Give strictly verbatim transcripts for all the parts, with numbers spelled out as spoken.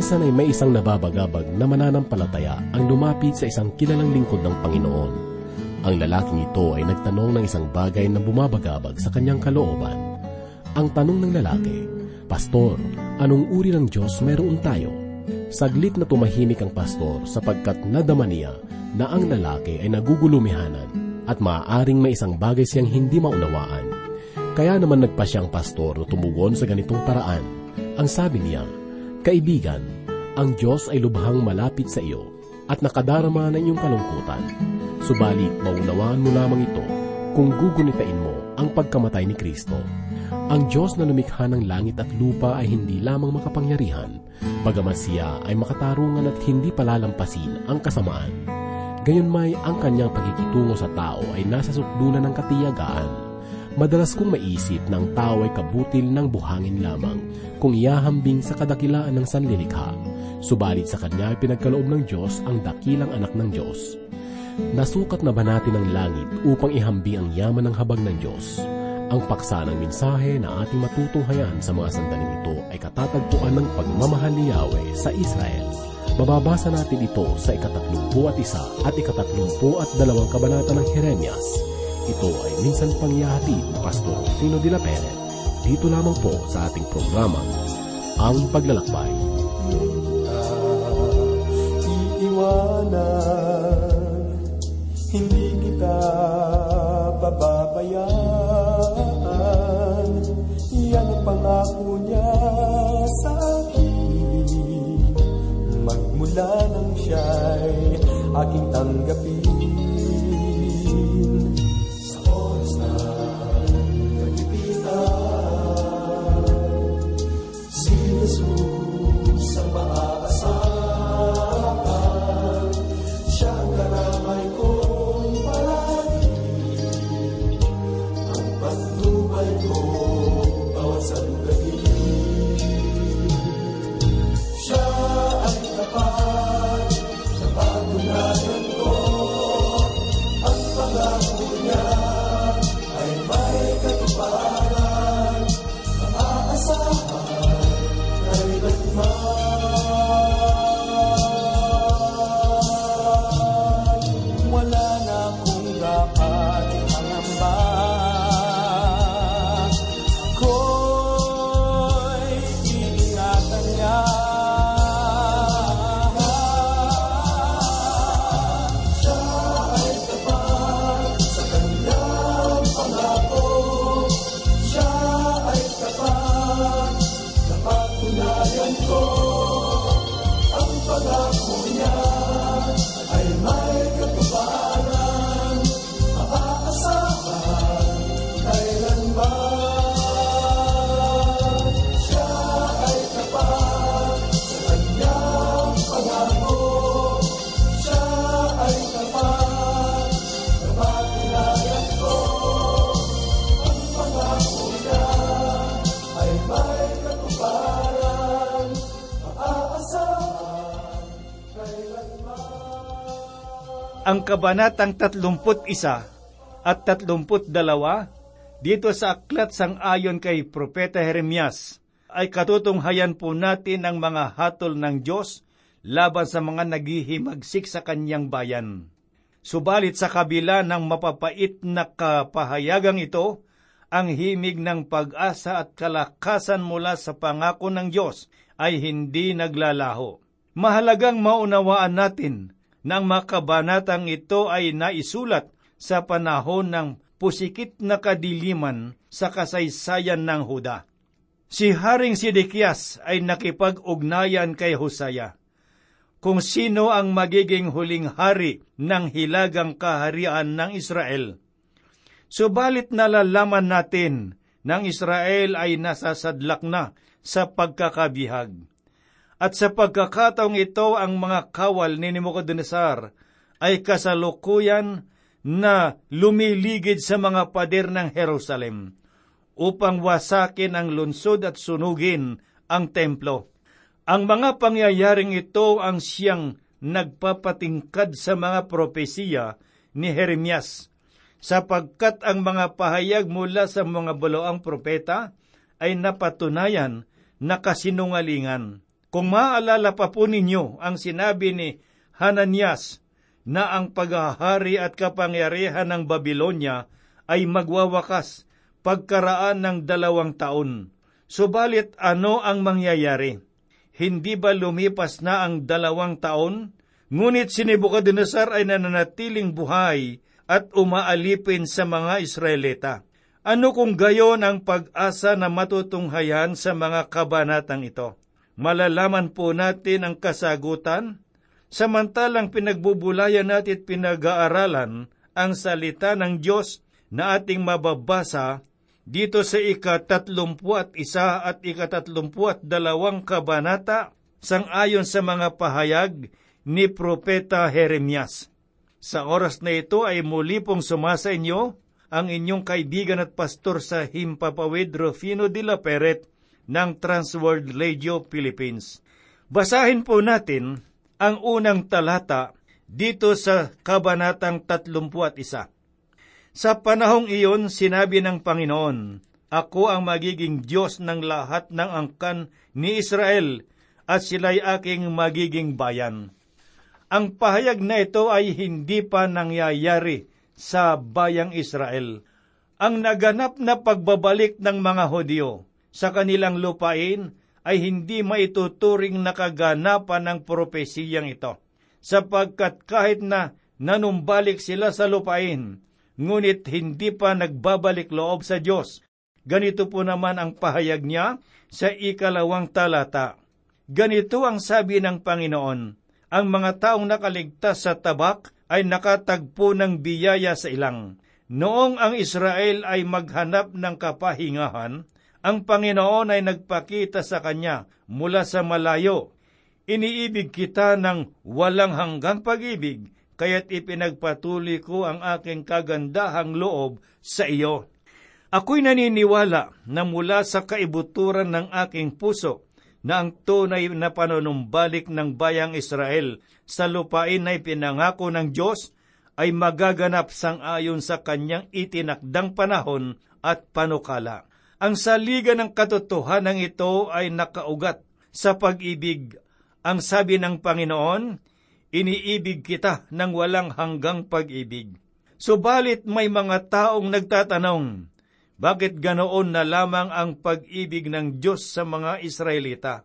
Minsan ay may isang nababagabag na mananampalataya ang lumapit sa isang kilalang lingkod ng Panginoon. Ang lalaking ito ay nagtanong ng isang bagay na bumabagabag sa kanyang kalooban. Ang tanong ng lalaki, "Pastor, anong uri ng Diyos meron tayo?" Saglit na tumahimik ang pastor sapagkat nadama niya na ang lalaki ay nagugulumihanan at maaaring may isang bagay siyang hindi maunawaan. Kaya naman nagpa siyang pastor na tumugon sa ganitong paraan. Ang sabi niya, "Kaibigan, ang Diyos ay lubhang malapit sa iyo at nakadarama na iyong kalungkutan. Subalit, maunawaan mo lamang ito kung gugunitain mo ang pagkamatay ni Kristo. Ang Diyos na lumikha ng langit at lupa ay hindi lamang makapangyarihan, bagamat siya ay makatarungan at hindi palalampasin ang kasamaan. Gayunmay, ang kanyang pagkikitungo sa tao ay nasa sukdulan ng katiyagaan. Madalas kong maiisip na ang tao ay kabutil ng buhangin lamang kung iahambing sa kadakilaan ng sanlilikha, subalit sa kanya ay pinagkaloob ng Diyos ang dakilang anak ng Diyos. Nasukat na ba natin ang langit upang ihambing ang yaman ng habag ng Diyos?" Ang paksa ng mensahe na ating matutunghayan sa mga sandaling ito ay katatagpuan ng pagmamahal ni Yahweh sa Israel. Mababasa natin ito sa ikatatlumpu at isa at ikatatlumpu at dalawang kabanata ng Jeremias. Ito ay minsan pangyahatid ng Pastor Rufino de la Peret. Dito lamang po sa ating programa, Ang Paglalakbay. Iiwanan, hindi kita pababayaan. Iyan ang pangako niya sa akin. Magmula nang siya'y aking tanggapin. Ang kabanatang tatlumput isa at tatlumput dalawa dito sa aklat sang-ayon kay Propeta Jeremias ay katutunghayan po natin ang mga hatol ng Diyos laban sa mga naghihimagsik sa kanyang bayan. Subalit sa kabila ng mapapait na kapahayagang ito, ang himig ng pag-asa at kalakasan mula sa pangako ng Diyos ay hindi naglalaho. Mahalagang maunawaan natin nang makabanatang ito ay naisulat sa panahon ng pusikit na kadiliman sa kasaysayan ng Huda. Si Haring Sidekias ay nakipag-ugnayan kay Hosea kung sino ang magiging huling hari ng hilagang kaharian ng Israel. Subalit nalalaman natin ng Israel ay nasasadlak na sa pagkakabihag. At sa pagkakataong ito, ang mga kawal ni Nebuchadnezzar ay kasalukuyan na lumiligid sa mga pader ng Jerusalem upang wasakin ang lungsod at sunugin ang templo. Ang mga pangyayaring ito ang siyang nagpapatingkad sa mga propesiya ni Jeremias, sapagkat ang mga pahayag mula sa mga baloang propeta ay napatunayan na kasinungalingan. Kung maaalala pa po ninyo ang sinabi ni Hananias na ang paghahari at kapangyarihan ng Babilonya ay magwawakas pagkaraan ng dalawang taon. Subalit ano ang mangyayari? Hindi ba lumipas na ang dalawang taon? Ngunit si Nebuchadnezzar ay nananatiling buhay at umaalipin sa mga Israelita. Ano kung gayon ang pag-asa na matutunghayan sa mga kabanatang ito? Malalaman po natin ang kasagutan, samantalang pinagbubulayan natin at pinag-aaralan ang salita ng Diyos na ating mababasa dito sa ika-tatlumpuat isa at ika-tatlumpuat dalawang kabanata sangayon sa mga pahayag ni Propeta Jeremias. Sa oras na ito ay muli pong sumasa inyo ang inyong kaibigan at pastor sa Himpapawid, Rufino de la Peret, ng Transworld Radio Philippines. Basahin po natin ang unang talata dito sa Kabanatang tatlumpu't isa. Sa panahong iyon, sinabi ng Panginoon, Ako ang magiging Diyos ng lahat ng angkan ni Israel, at sila'y aking magiging bayan. Ang pahayag na ito ay hindi pa nangyayari sa bayang Israel. Ang naganap na pagbabalik ng mga Hudyo sa kanilang lupain ay hindi maituturing na kaganapan ng propesiyang ito, sapagkat kahit na nanumbalik sila sa lupain, ngunit hindi pa nagbabalik loob sa Diyos. Ganito po naman ang pahayag niya sa ikalawang talata. Ganito ang sabi ng Panginoon, ang mga taong nakaligtas sa tabak ay nakatagpo ng biyaya sa ilang. Noong ang Israel ay maghanap ng kapahingahan, ang Panginoon ay nagpakita sa kanya mula sa malayo. Iniibig kita ng walang hanggang pag-ibig, kaya't ipinagpatuloy ko ang aking kagandahang loob sa iyo. Ako'y naniniwala na mula sa kaibuturan ng aking puso, na ang tunay na panunumbalik ng bayang Israel sa lupain na ipinangako ng Diyos ay magaganap sangayon sa kanyang itinakdang panahon at panukala. Ang saliga ng katotohanan ito ay nakaugat sa pag-ibig. Ang sabi ng Panginoon, iniibig kita ng walang hanggang pag-ibig. Subalit may mga taong nagtatanong, bakit ganoon na lamang ang pag-ibig ng Diyos sa mga Israelita?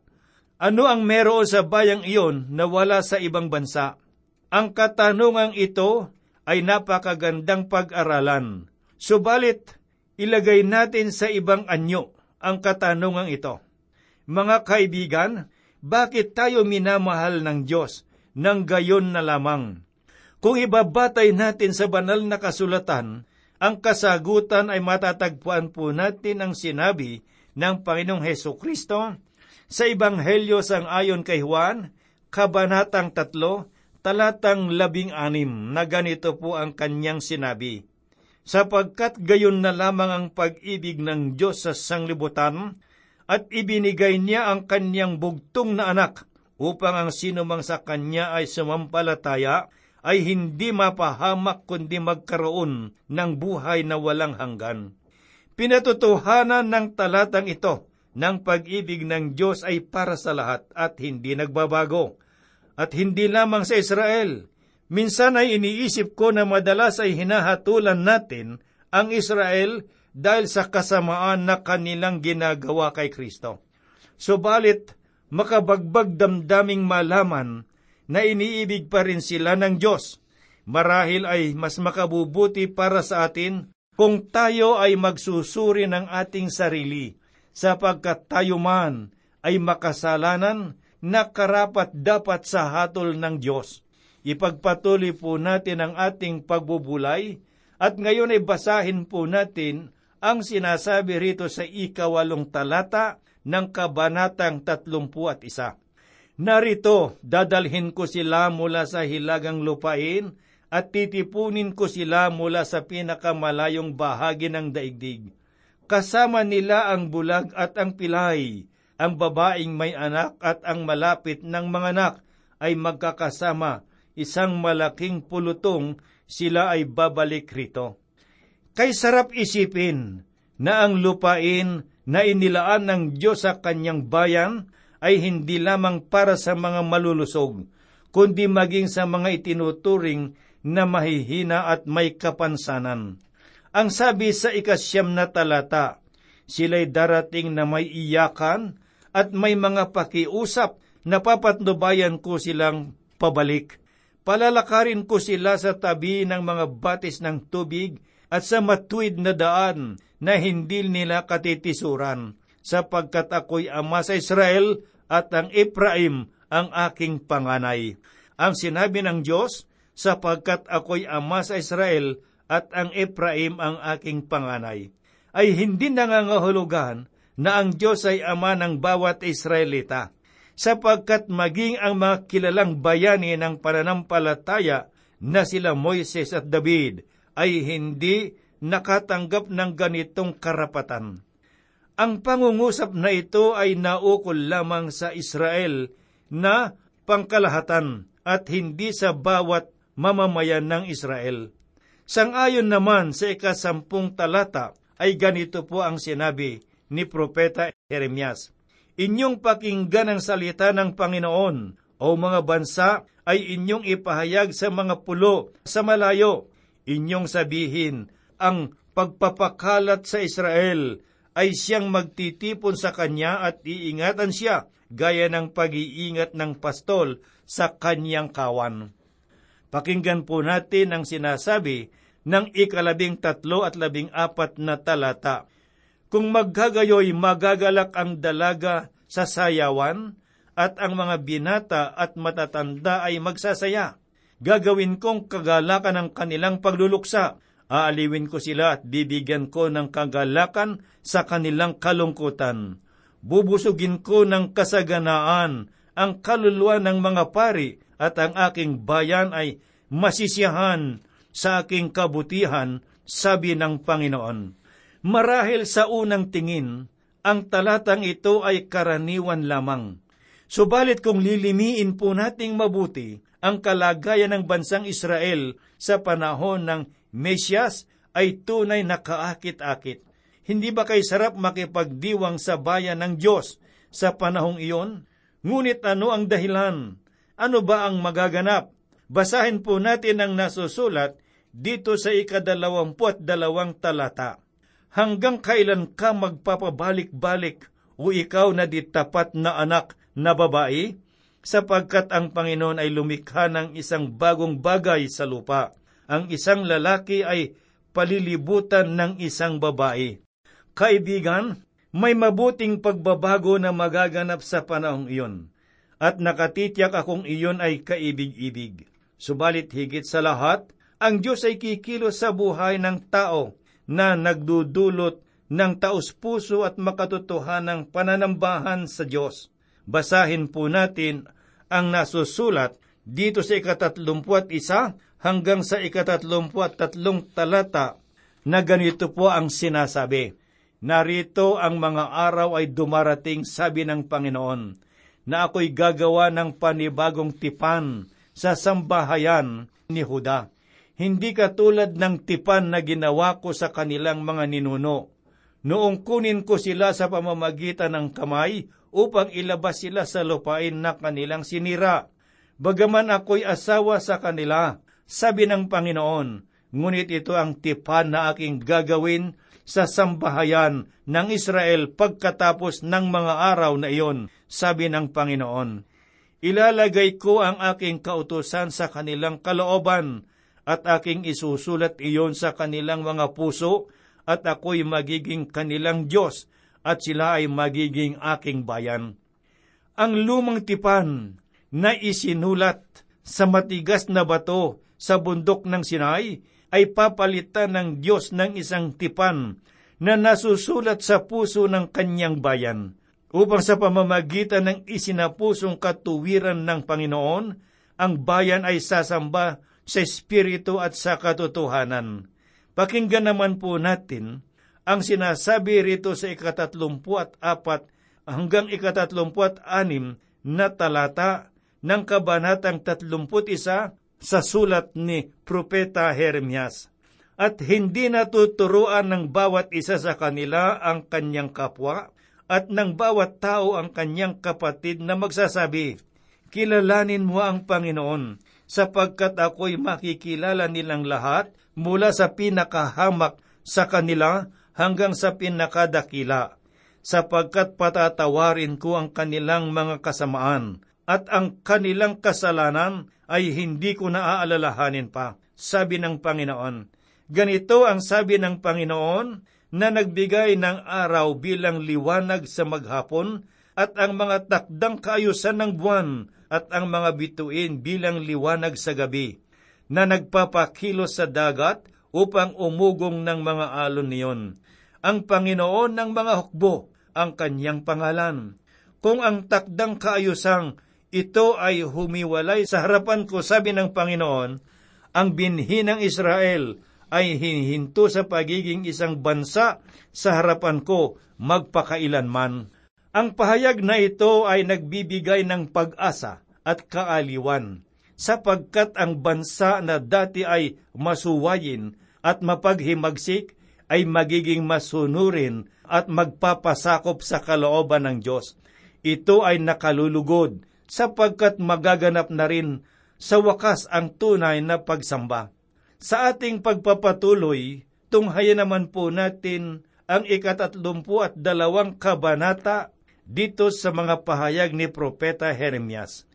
Ano ang meron sa bayang iyon na wala sa ibang bansa? Ang katanungang ito ay napakagandang pag-aralan. Subalit, ilagay natin sa ibang anyo ang katanungang ito. Mga kaibigan, bakit tayo minamahal ng Diyos nang gayon na lamang? Kung ibabatay natin sa banal na kasulatan, ang kasagutan ay matatagpuan po natin ang sinabi ng Panginoong Hesus Kristo sa Ebanghelyo sangayon kay Juan, Kabanatang tatlo, talatang labing anim, na ganito po ang kanyang sinabi. Sapagkat gayon na lamang ang pag-ibig ng Diyos sa sanglibutan, at ibinigay niya ang kanyang bugtong na anak, upang ang sinumang sa kanya ay sumampalataya, ay hindi mapahamak kundi magkaroon ng buhay na walang hanggan. Pinatotohanan ng talatang ito ng pag-ibig ng Diyos ay para sa lahat at hindi nagbabago. At hindi lamang sa Israel. Minsan ay iniisip ko na madalas ay hinahatulan natin ang Israel dahil sa kasamaan na kanilang ginagawa kay Kristo. Subalit, makabagbag damdaming malaman na iniibig pa rin sila ng Diyos. Marahil ay mas makabubuti para sa atin kung tayo ay magsusuri ng ating sarili, sapagkat tayo man ay makasalanan na karapat dapat sa hatol ng Diyos. Ipagpatuloy po natin ang ating pagbubulay, at ngayon ay basahin po natin ang sinasabi rito sa ikawalong talata ng Kabanatang tatlumpu't isa. Narito, dadalhin ko sila mula sa hilagang lupain at titipunin ko sila mula sa pinakamalayong bahagi ng daigdig. Kasama nila ang bulag at ang pilay, ang babaeng may anak at ang malapit ng mga anak ay magkakasama, isang malaking pulutong, sila ay babalik rito. Kay sarap isipin na ang lupain na inilaan ng Diyos sa kanyang bayan ay hindi lamang para sa mga malulusog, kundi maging sa mga itinuturing na mahihina at may kapansanan. Ang sabi sa ikasyam na talata, sila'y darating na may iyakan at may mga pakiusap na papatnubayan ko silang pabalik. Palalakarin ko sila sa tabi ng mga batis ng tubig at sa matuwid na daan na hindi nila katitisuran, sapagkat ako'y ama sa Israel at ang Ephraim ang aking panganay. Ang sinabi ng Diyos, sapagkat ako'y ama sa Israel at ang Ephraim ang aking panganay, ay hindi nangangahulugan na ang Diyos ay ama ng bawat Israelita, sapagkat maging ang mga kilalang bayani ng pananampalataya na sila Moises at David ay hindi nakatanggap ng ganitong karapatan. Ang pangungusap na ito ay naukol lamang sa Israel na pangkalahatan at hindi sa bawat mamamayan ng Israel. Sangayon naman sa ikasampung talata ay ganito po ang sinabi ni Propeta Jeremias, "Inyong pakinggan ang salita ng Panginoon, o mga bansa, ay inyong ipahayag sa mga pulo, sa malayo. Inyong sabihin, ang pagpapakalat sa Israel ay siyang magtitipon sa kanya at iingatan siya, gaya ng pag-iingat ng pastol sa kanyang kawan." Pakinggan po natin ang sinasabi ng ikalabing tatlo at labing apat na talata. "Kung maghagayoy, magagalak ang dalaga sa sayawan, at ang mga binata at matatanda ay magsasaya. Gagawin kong kagalakan ang kanilang pagluluksa. Aaliwin ko sila at bibigyan ko ng kagalakan sa kanilang kalungkutan. Bubusugin ko ng kasaganaan ang kaluluwa ng mga pari, at ang aking bayan ay masisiyahan sa aking kabutihan," sabi ng Panginoon. Marahil sa unang tingin, ang talatang ito ay karaniwan lamang. Subalit kung lilimiin po nating mabuti ang kalagayan ng bansang Israel sa panahon ng Mesyas ay tunay na kaakit-akit. Hindi ba kay sarap makipagdiwang sa bayan ng Diyos sa panahong iyon? Ngunit ano ang dahilan? Ano ba ang magaganap? Basahin po natin ang nasusulat dito sa ikadalawampu't dalawang talata. "Hanggang kailan ka magpapabalik-balik, o ikaw na ditapat na anak na babae? Sapagkat ang Panginoon ay lumikha ng isang bagong bagay sa lupa. Ang isang lalaki ay palilibutan ng isang babae." Kaibigan, may mabuting pagbabago na magaganap sa panahong iyon. At nakatitiyak akong iyon ay kaibig-ibig. Subalit higit sa lahat, ang Diyos ay kikilos sa buhay ng tao na nagdudulot ng taus-puso at makatotohanang pananambahan sa Diyos. Basahin po natin ang nasusulat dito sa ikatatlumpuat isa hanggang sa ikatatlumpuat tatlong talata na ganito po ang sinasabi. "Narito ang mga araw ay dumarating," sabi ng Panginoon, "na ako'y gagawa ng panibagong tipan sa sambahayan ni Juda. Hindi katulad ng tipan na ginawa ko sa kanilang mga ninuno. Noong kunin ko sila sa pamamagitan ng kamay upang ilabas sila sa lupain na kanilang sinira. Bagaman ako'y asawa sa kanila," sabi ng Panginoon, "ngunit ito ang tipan na aking gagawin sa sambahayan ng Israel pagkatapos ng mga araw na iyon," sabi ng Panginoon. "Ilalagay ko ang aking kautusan sa kanilang kalooban, at aking isusulat iyon sa kanilang mga puso, at ako'y magiging kanilang Diyos, at sila ay magiging aking bayan." Ang lumang tipan na isinulat sa matigas na bato sa bundok ng Sinai ay papalitan ng Diyos ng isang tipan na nasusulat sa puso ng kanyang bayan, upang sa pamamagitan ng isinapusong katuwiran ng Panginoon, ang bayan ay sasamba sa espiritu at sa katotohanan. Pakinggan naman po natin ang sinasabi rito sa ikatatlumpuat apat hanggang ikatatlumpuat anim na talata ng kabanatang tatlumput isa sa sulat ni Propeta Jeremias. "At hindi natuturuan ng bawat isa sa kanila ang kanyang kapwa, at ng bawat tao ang kanyang kapatid na magsasabi, "Kilalanin mo ang Panginoon, sapagkat ako'y makikilala nilang lahat mula sa pinakahamak sa kanila hanggang sa pinakadakila, sapagkat patatawarin ko ang kanilang mga kasamaan, at ang kanilang kasalanan ay hindi ko naaalalahanin pa," sabi ng Panginoon. Ganito ang sabi ng Panginoon na nagbigay ng araw bilang liwanag sa maghapon at ang mga takdang kaayusan ng buwan at ang mga bituin bilang liwanag sa gabi na nagpapakilos sa dagat upang umugong ng mga alon niyon. Ang Panginoon ng mga hukbo ang kanyang pangalan. Kung ang takdang kaayusang ito ay humiwalay sa harapan ko, sabi ng Panginoon, ang binhi ng Israel ay hihinto sa pagiging isang bansa sa harapan ko magpakailanman. Ang pahayag na ito ay nagbibigay ng pag-asa at kaaliwan, sapagkat ang bansa na dati ay masuwayin at mapaghimagsik ay magiging masunurin at magpapasakop sa kalooban ng Diyos. Ito ay nakalulugod, sapagkat magaganap na rin sa wakas ang tunay na pagsamba. Sa ating pagpapatuloy, tunghayan naman po natin ang ikatatlumpu at dalawang kabanata dito sa mga pahayag ni Propeta Jeremias.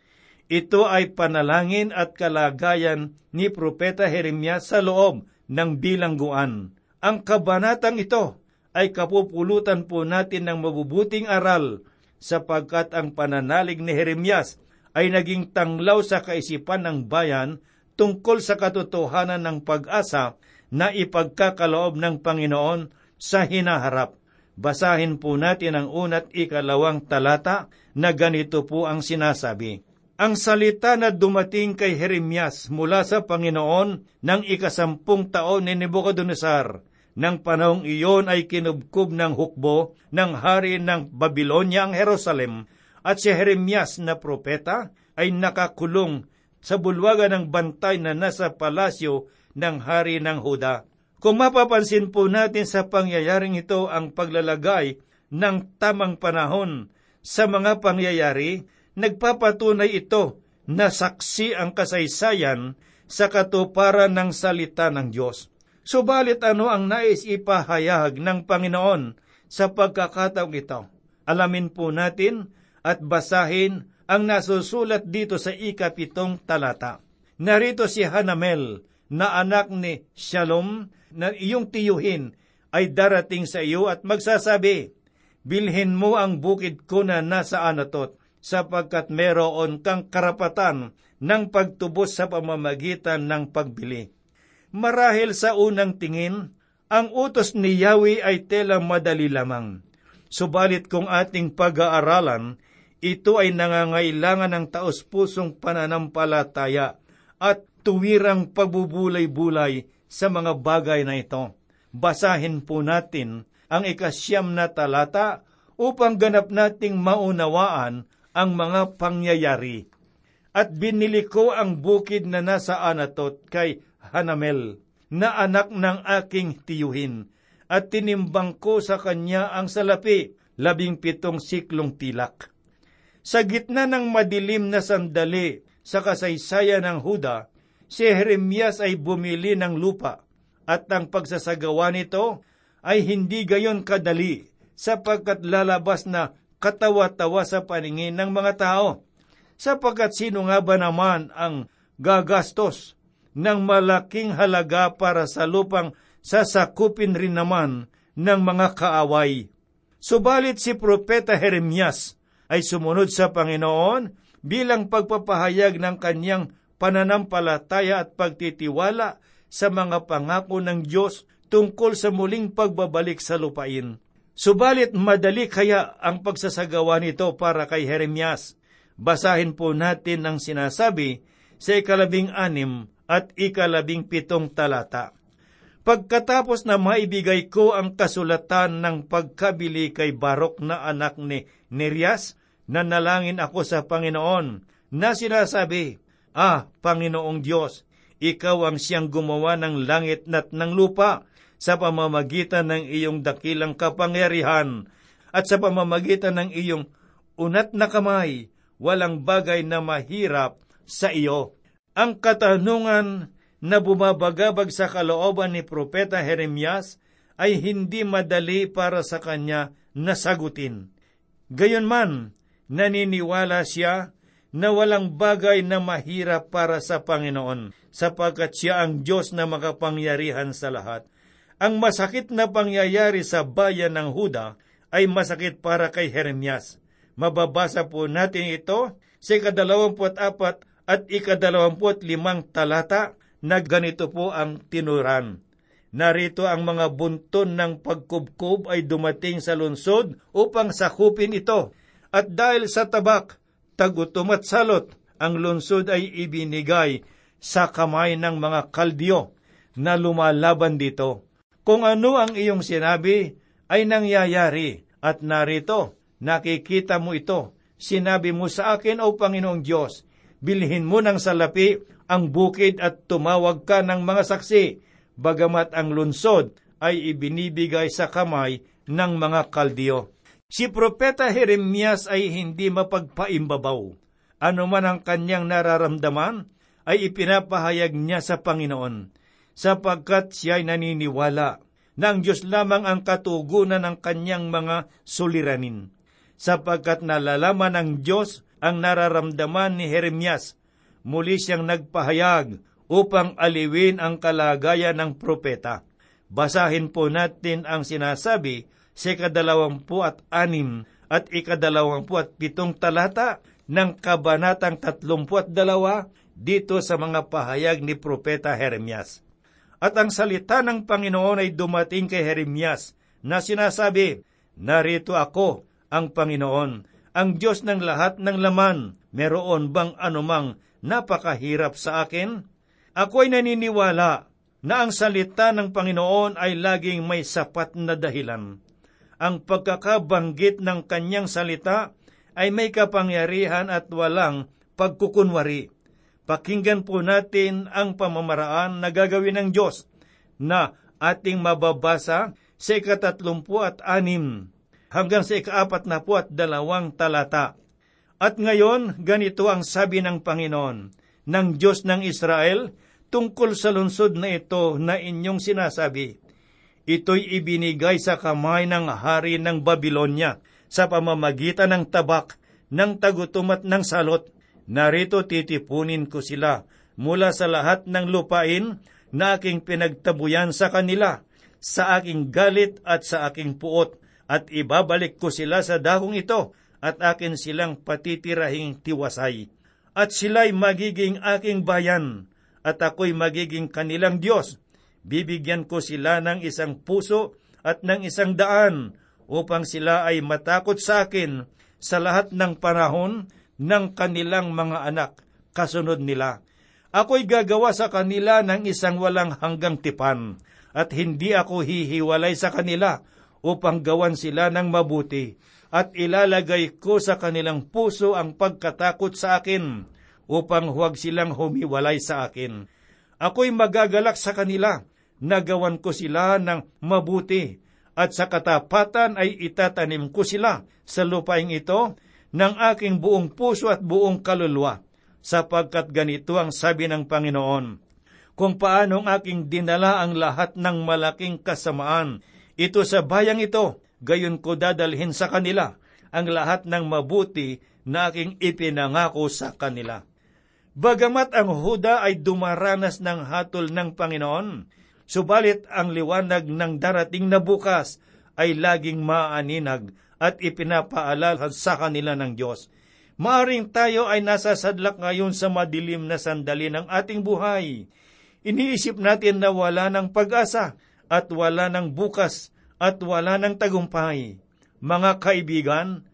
Ito ay panalangin at kalagayan ni Propeta Jeremias sa loob ng bilangguan. Ang kabanatang ito ay kapupulutan po natin ng mabubuting aral, sapagkat ang pananalig ni Jeremias ay naging tanglaw sa kaisipan ng bayan tungkol sa katotohanan ng pag-asa na ipagkakaloob ng Panginoon sa hinaharap. Basahin po natin ang una't ikalawang talata na ganito po ang sinasabi. Ang salita na dumating kay Jeremias mula sa Panginoon ng ikasampung taon ni Nebuchadnezzar, nang panahong iyon ay kinubkob ng hukbo ng hari ng Babilonya ang Jerusalem, at si Jeremias na propeta ay nakakulong sa bulwagan ng bantay na nasa palasyo ng hari ng Huda. Kung mapapansin po natin sa pangyayaring ito ang paglalagay ng tamang panahon sa mga pangyayari, nagpapatunay ito na saksi ang kasaysayan sa katuparan ng salita ng Diyos. Subalit ano ang nais ipahayag ng Panginoon sa pagkakataong ito? Alamin po natin at basahin ang nasusulat dito sa ikapitong talata. Narito si Hanamel na anak ni Shalom na iyong tiyuhin ay darating sa iyo at magsasabi, "Bilhin mo ang bukid ko na nasa Anatot, sapagkat meron kang karapatan ng pagtubos sa pamamagitan ng pagbili." Marahil sa unang tingin, ang utos ni Yahweh ay tela madali lamang. Subalit kung ating pag-aaralan, ito ay nangangailangan ng taos-pusong pananampalataya at tuwirang pagbubulay-bulay sa mga bagay na ito. Basahin po natin ang ikasyam na talata upang ganap nating maunawaan ang mga pangyayari. At binili ko ang bukid na nasa Anatot kay Hanamel, na anak ng aking tiyuhin, at tinimbang ko sa kanya ang salapi, labing pitong siklong tilak. Sa gitna ng madilim na sandali sa kasaysayan ng Huda, si Jeremias ay bumili ng lupa, at ang pagsasagawa nito ay hindi gayon kadali, sapagkat lalabas na katawa-tawa sa paningin ng mga tao, sapagkat sino nga ba naman ang gagastos ng malaking halaga para sa lupang sasakupin rin naman ng mga kaaway. Subalit si Propeta Jeremias ay sumunod sa Panginoon bilang pagpapahayag ng kanyang pananampalataya at pagtitiwala sa mga pangako ng Diyos tungkol sa muling pagbabalik sa lupain. Subalit madali kaya ang pagsasagawa nito para kay Jeremias. Basahin po natin ang sinasabi sa ikalabing anim at ikalabing pitong talata. Pagkatapos na maibigay ko ang kasulatan ng pagkabili kay Baruk na anak ni Nerias, nanalangin ako sa Panginoon na sinasabi, "Ah, Panginoong Diyos, ikaw ang siyang gumawa ng langit at ng lupa sa pamamagitan ng iyong dakilang kapangyarihan at sa pamamagitan ng iyong unat na kamay, walang bagay na mahirap sa iyo. Ang katanungan na bumabagabag sa kalooban ni Propeta Jeremias ay hindi madali para sa kanya na sagutin. Gayunman, naniniwala siya na walang bagay na mahirap para sa Panginoon, sapagkat siya ang Diyos na makapangyarihan sa lahat. Ang masakit na pangyayari sa bayan ng Huda ay masakit para kay Jeremias. Mababasa po natin ito sa ikadalawamput apat at ikadalawamput limang talata na ganito po ang tinuran. Narito ang mga bunton ng pagkubkob ay dumating sa lungsod upang sakupin ito. At dahil sa tabak, tagutom at salot, ang lungsod ay ibinigay sa kamay ng mga kaldyo na lumalaban dito. Kung ano ang iyong sinabi ay nangyayari at narito, nakikita mo ito. Sinabi mo sa akin, O Panginoong Diyos, bilhin mo ng salapi ang bukid at tumawag ka ng mga saksi, bagamat ang lungsod ay ibinibigay sa kamay ng mga kaldiyo. Si Propeta Jeremias ay hindi mapagpaimbabaw. Ano man ang kanyang nararamdaman, ay ipinapahayag niya sa Panginoon, sapagkat siya'y naniniwala na ang Diyos lamang ang katugunan ng kanyang mga suliranin. Sapagkat nalalaman ng Diyos ang nararamdaman ni Jeremias, muli siyang nagpahayag upang aliwin ang kalagayan ng propeta. Basahin po natin ang sinasabi sa ikadalawampu at anim at ikadalawampu at pitong talata ng kabanatang tatlumpu at dalawa dito sa mga pahayag ni Propeta Jeremias. At ang salita ng Panginoon ay dumating kay Jeremias na sinasabi, narito ako, ang Panginoon, ang Diyos ng lahat ng laman. Meron bang anumang napakahirap sa akin? Ako ay naniniwala na ang salita ng Panginoon ay laging may sapat na dahilan. Ang pagkakabanggit ng kanyang salita ay may kapangyarihan at walang pagkukunwari. Pakinggan po natin ang pamamaraan na gagawin ng Diyos na ating mababasa sa ikatatlumpu at anim hanggang sa ikaapat na po at dalawang talata. At ngayon, ganito ang sabi ng Panginoon, ng Diyos ng Israel, tungkol sa lungsod na ito na inyong sinasabi. Ito'y ibinigay sa kamay ng hari ng Babilonya sa pamamagitan ng tabak, ng tagutom at ng salot. Narito titipunin ko sila mula sa lahat ng lupain na aking pinagtabuyan sa kanila, sa aking galit at sa aking puot, at ibabalik ko sila sa dahong ito at akin silang patitirahing tiwasay. At sila'y magiging aking bayan at ako'y magiging kanilang Diyos. Bibigyan ko sila ng isang puso at ng isang daan upang sila ay matakot sa akin sa lahat ng panahon ng kanilang mga anak, kasunod nila. Ako'y gagawa sa kanila ng isang walang hanggang tipan at hindi ako hihiwalay sa kanila upang gawan sila ng mabuti at ilalagay ko sa kanilang puso ang pagkatakot sa akin upang huwag silang humiwalay sa akin. Ako'y magagalak sa kanila, nagawan ko sila ng mabuti, at sa katapatan ay itatanim ko sila sa lupaing ito ng aking buong puso at buong kaluluwa, sapagkat ganito ang sabi ng Panginoon. Kung paanong aking dinala ang lahat ng malaking kasamaan, ito sa bayang ito, gayon ko dadalhin sa kanila ang lahat ng mabuti na aking ipinangako sa kanila. Bagamat ang Huda ay dumaranas ng hatol ng Panginoon, subalit ang liwanag ng darating na bukas ay laging maaninag at ipinapaalala sa kanila ng Diyos. Maaring tayo ay nasa sadlak ngayon sa madilim na sandali ng ating buhay. Iniisip natin na wala ng pag-asa at wala ng bukas at wala ng tagumpay. Mga kaibigan,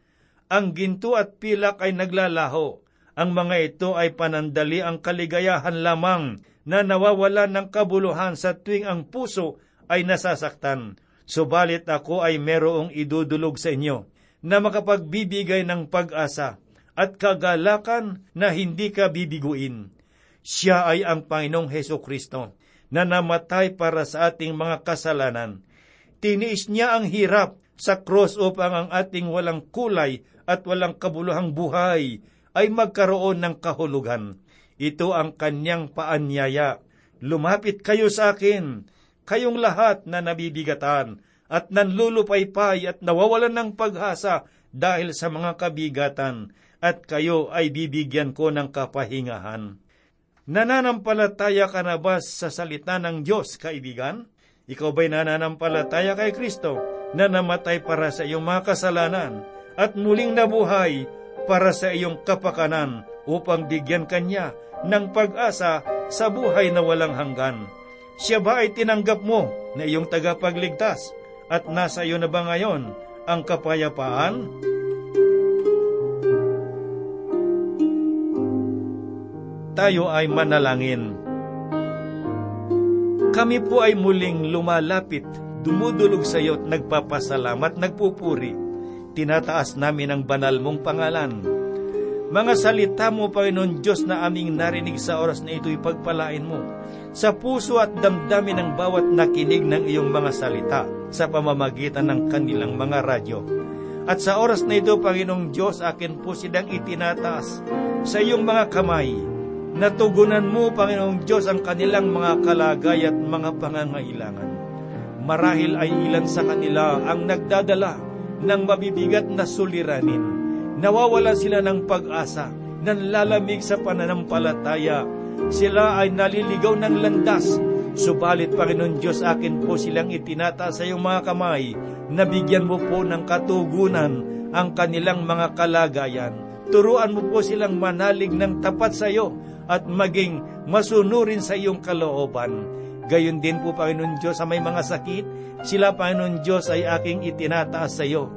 ang ginto at pilak ay naglalaho. Ang mga ito ay panandali ang kaligayahan lamang na nawawala ng kabuluhan sa tuwing ang puso ay nasasaktan. Subalit ako ay merong idudulog sa inyo na makapagbibigay ng pag-asa at kagalakan na hindi ka bibiguin. Siya ay ang Panginoong Hesus Kristo na namatay para sa ating mga kasalanan. Tiniis niya ang hirap sa krus upang ang ating walang kulay at walang kabuluhang buhay ay magkaroon ng kahulugan. Ito ang kanyang paanyaya. Lumapit kayo sa akin, kayong lahat na nabibigatan at nanlulupaypay at nawawalan ng pag-asa dahil sa mga kabigatan, at kayo ay bibigyan ko ng kapahingahan. Nananampalataya ka na ba sa salita ng Diyos, kaibigan? Ikaw ba'y nananampalataya kay Kristo na namatay para sa iyong mga kasalanan at muling nabuhay para sa iyong kapakanan upang bigyan kanya ng pag-asa sa buhay na walang hanggan? Siya ba ay tinanggap mo na iyong tagapagligtas at nasa iyo na ba ngayon ang kapayapaan? Tayo ay manalangin. Kami po ay muling lumalapit, dumudulog sa iyo at nagpapasalamat, nagpupuri. Tinataas namin ang banal mong pangalan. Mga salita mo, Panginoon Diyos, na aming narinig sa oras na ito'y pagpalain mo sa puso at damdamin ng bawat nakinig ng iyong mga salita sa pamamagitan ng kanilang mga radyo. At sa oras na ito, Panginoong Diyos, akin po silang itinataas sa iyong mga kamay. Natugunan mo, Panginoong Diyos, ang kanilang mga kalagay at mga pangangailangan. Marahil ay ilan sa kanila ang nagdadala ng mabibigat na suliranin. Nawawala sila ng pag-asa, nanlalamig sa pananampalataya. Sila ay naliligaw ng landas. Subalit, Panginoong Diyos, akin po silang itinataas sa iyong mga kamay. Nabigyan mo po ng katugunan ang kanilang mga kalagayan. Turuan mo po silang manalig ng tapat sa iyo at maging masunurin sa iyong kalooban. Gayon din po, Panginoon Diyos, sa may mga sakit, sila, Panginoon Diyos, ay aking itinataas sa iyo,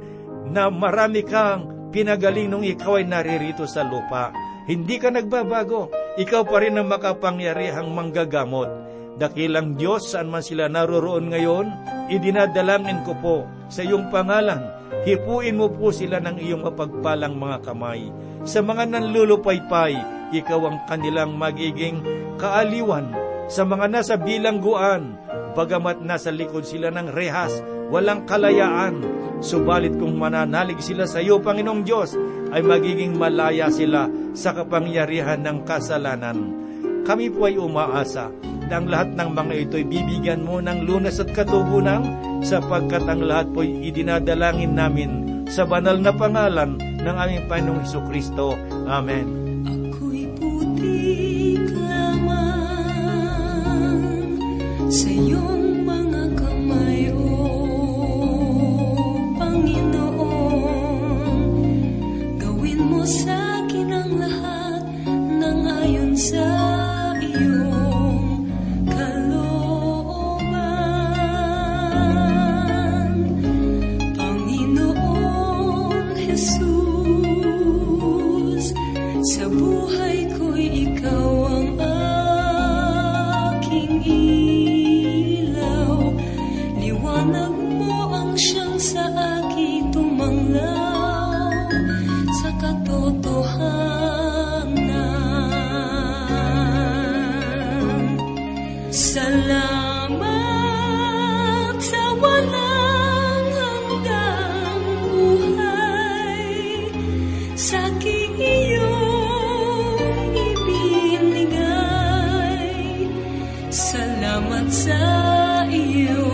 na marami kang pinagaling nung ikaw ay naririto sa lupa. Hindi ka nagbabago, ikaw pa rin ang makapangyarihang manggagamot. Dakilang Diyos, saan man sila naroroon ngayon, idinadalangin ko po sa iyong pangalan. Hipuin mo po sila ng iyong mapagpalang mga kamay. Sa mga nanlulupaypay, ikaw ang kanilang magiging kaaliwan. Sa mga nasa bilangguan, bagamat nasa likod sila ng rehas, walang kalayaan. Subalit kung mananalig sila sa iyo, Panginoong Diyos, ay magiging malaya sila sa kapangyarihan ng kasalanan. Kami po ay umaasa na ang lahat ng mga ito'y bibigyan mo ng lunas at katugunan, sapagkat ang lahat po'y idinadalangin namin sa banal na pangalan ng aming Panginoong Hesus Kristo. Amen. Sa iyong mga kamay, o Panginoon, gawin mo sa akin ang lahat ng ayon sa iyong kalooban. Panginoon Jesus, sa buhay ko'y ikaw ang aking iyon. Nag mo ang siyang sa akin tumanglaw sa katotohanan. Salamat sa walang hanggang buhay, sa iyong ibinigay. Salamat sa iyo,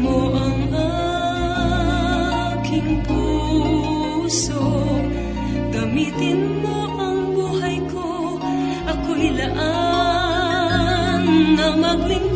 mo ang Gamitin mo ang buhay ko, ako'y laan na magling